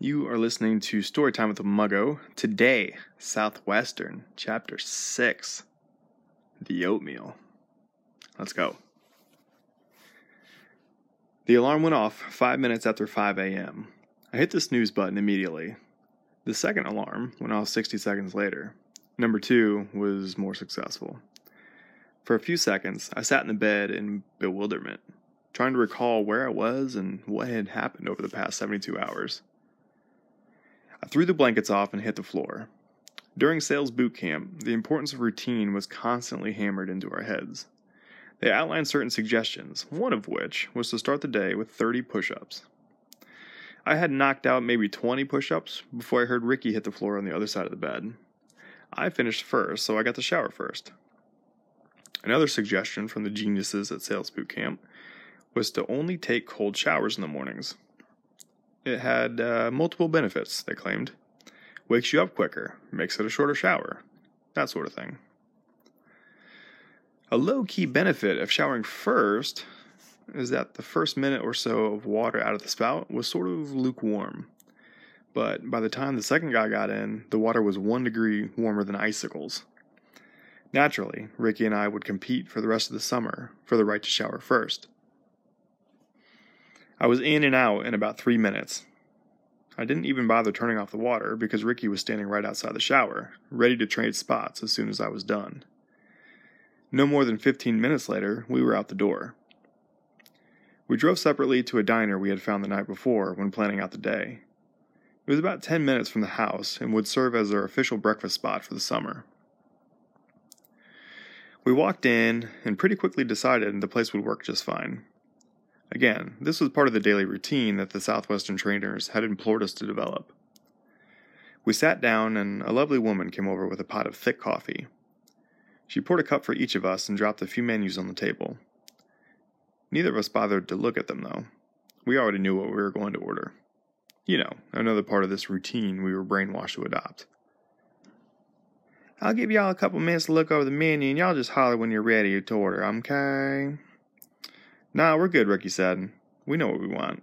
You are listening to Storytime with a Muggo. Today, Southwestern, Chapter 6, The Oatmeal. Let's go. The alarm went off 5 minutes after 5 a.m. I hit the snooze button immediately. The second alarm went off 60 seconds later. Number 2 was more successful. For a few seconds, I sat in the bed in bewilderment, trying to recall where I was and what had happened over the past 72 hours. I threw the blankets off and hit the floor. During sales boot camp, the importance of routine was constantly hammered into our heads. They outlined certain suggestions, one of which was to start the day with 30 push-ups. I had knocked out maybe 20 push-ups before I heard Ricky hit the floor on the other side of the bed. I finished first, so I got to shower first. Another suggestion from the geniuses at sales boot camp was to only take cold showers in the mornings. It had multiple benefits, they claimed. Wakes you up quicker, makes it a shorter shower, that sort of thing. A low-key benefit of showering first is that the first minute or so of water out of the spout was sort of lukewarm. But by the time the second guy got in, the water was 1 degree warmer than icicles. Naturally, Ricky and I would compete for the rest of the summer for the right to shower first. I was in and out in about 3 minutes. I didn't even bother turning off the water because Ricky was standing right outside the shower, ready to trade spots as soon as I was done. No more than 15 minutes later, we were out the door. We drove separately to a diner we had found the night before when planning out the day. It was about 10 minutes from the house and would serve as our official breakfast spot for the summer. We walked in and pretty quickly decided the place would work just fine. Again, this was part of the daily routine that the Southwestern trainers had implored us to develop. We sat down, and a lovely woman came over with a pot of thick coffee. She poured a cup for each of us and dropped a few menus on the table. Neither of us bothered to look at them, though. We already knew what we were going to order. You know, another part of this routine we were brainwashed to adopt. I'll give y'all a couple minutes to look over the menu, and y'all just holler when you're ready to order, okay? Nah, we're good, Ricky said. We know what we want.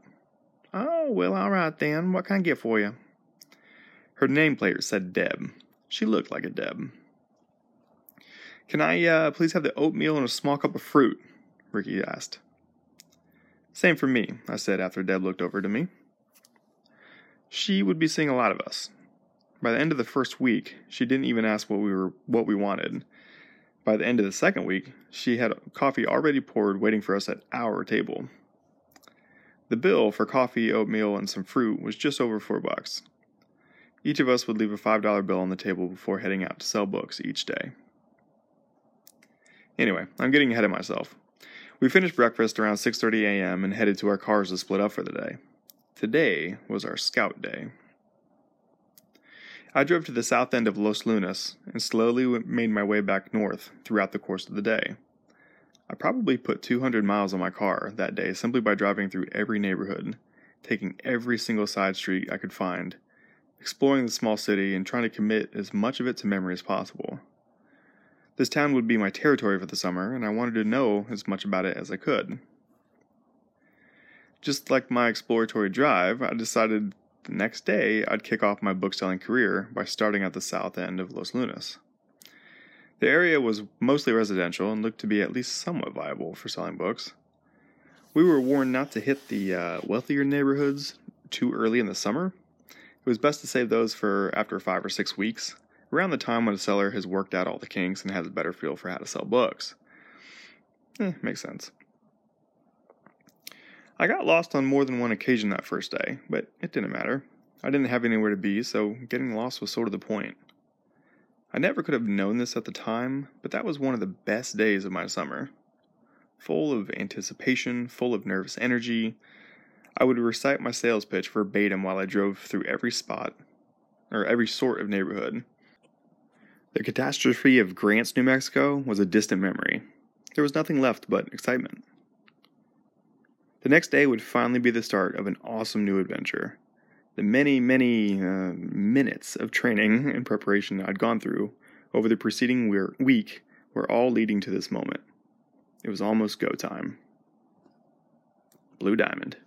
Oh, well, all right then. What can I get for you? Her nameplate said Deb. She looked like a Deb. Can I please have the oatmeal and a small cup of fruit? Ricky asked. Same for me, I said after Deb looked over to me. She would be seeing a lot of us. By the end of the first week, she didn't even ask what we wanted. By the end of the second week, she had coffee already poured waiting for us at our table. The bill for coffee, oatmeal, and some fruit was just over $4. Each of us would leave a $5 bill on the table before heading out to sell books each day. Anyway, I'm getting ahead of myself. We finished breakfast around 6:30 a.m. and headed to our cars to split up for the day. Today was our scout day. I drove to the south end of Los Lunas and slowly made my way back north throughout the course of the day. I probably put 200 miles on my car that day simply by driving through every neighborhood, taking every single side street I could find, exploring the small city and trying to commit as much of it to memory as possible. This town would be my territory for the summer, and I wanted to know as much about it as I could. Just like my exploratory drive, I decided the next day, I'd kick off my bookselling career by starting at the south end of Los Lunas. The area was mostly residential and looked to be at least somewhat viable for selling books. We were warned not to hit the wealthier neighborhoods too early in the summer. It was best to save those for after 5 or 6 weeks, around the time when a seller has worked out all the kinks and has a better feel for how to sell books. Makes sense. I got lost on more than one occasion that first day, but it didn't matter. I didn't have anywhere to be, so getting lost was sort of the point. I never could have known this at the time, but that was one of the best days of my summer. Full of anticipation, full of nervous energy, I would recite my sales pitch verbatim while I drove through every spot, or every sort of neighborhood. The catastrophe of Grants, New Mexico was a distant memory. There was nothing left but excitement. The next day would finally be the start of an awesome new adventure. The many minutes of training and preparation I'd gone through over the preceding week were all leading to this moment. It was almost go time. Blue Diamond.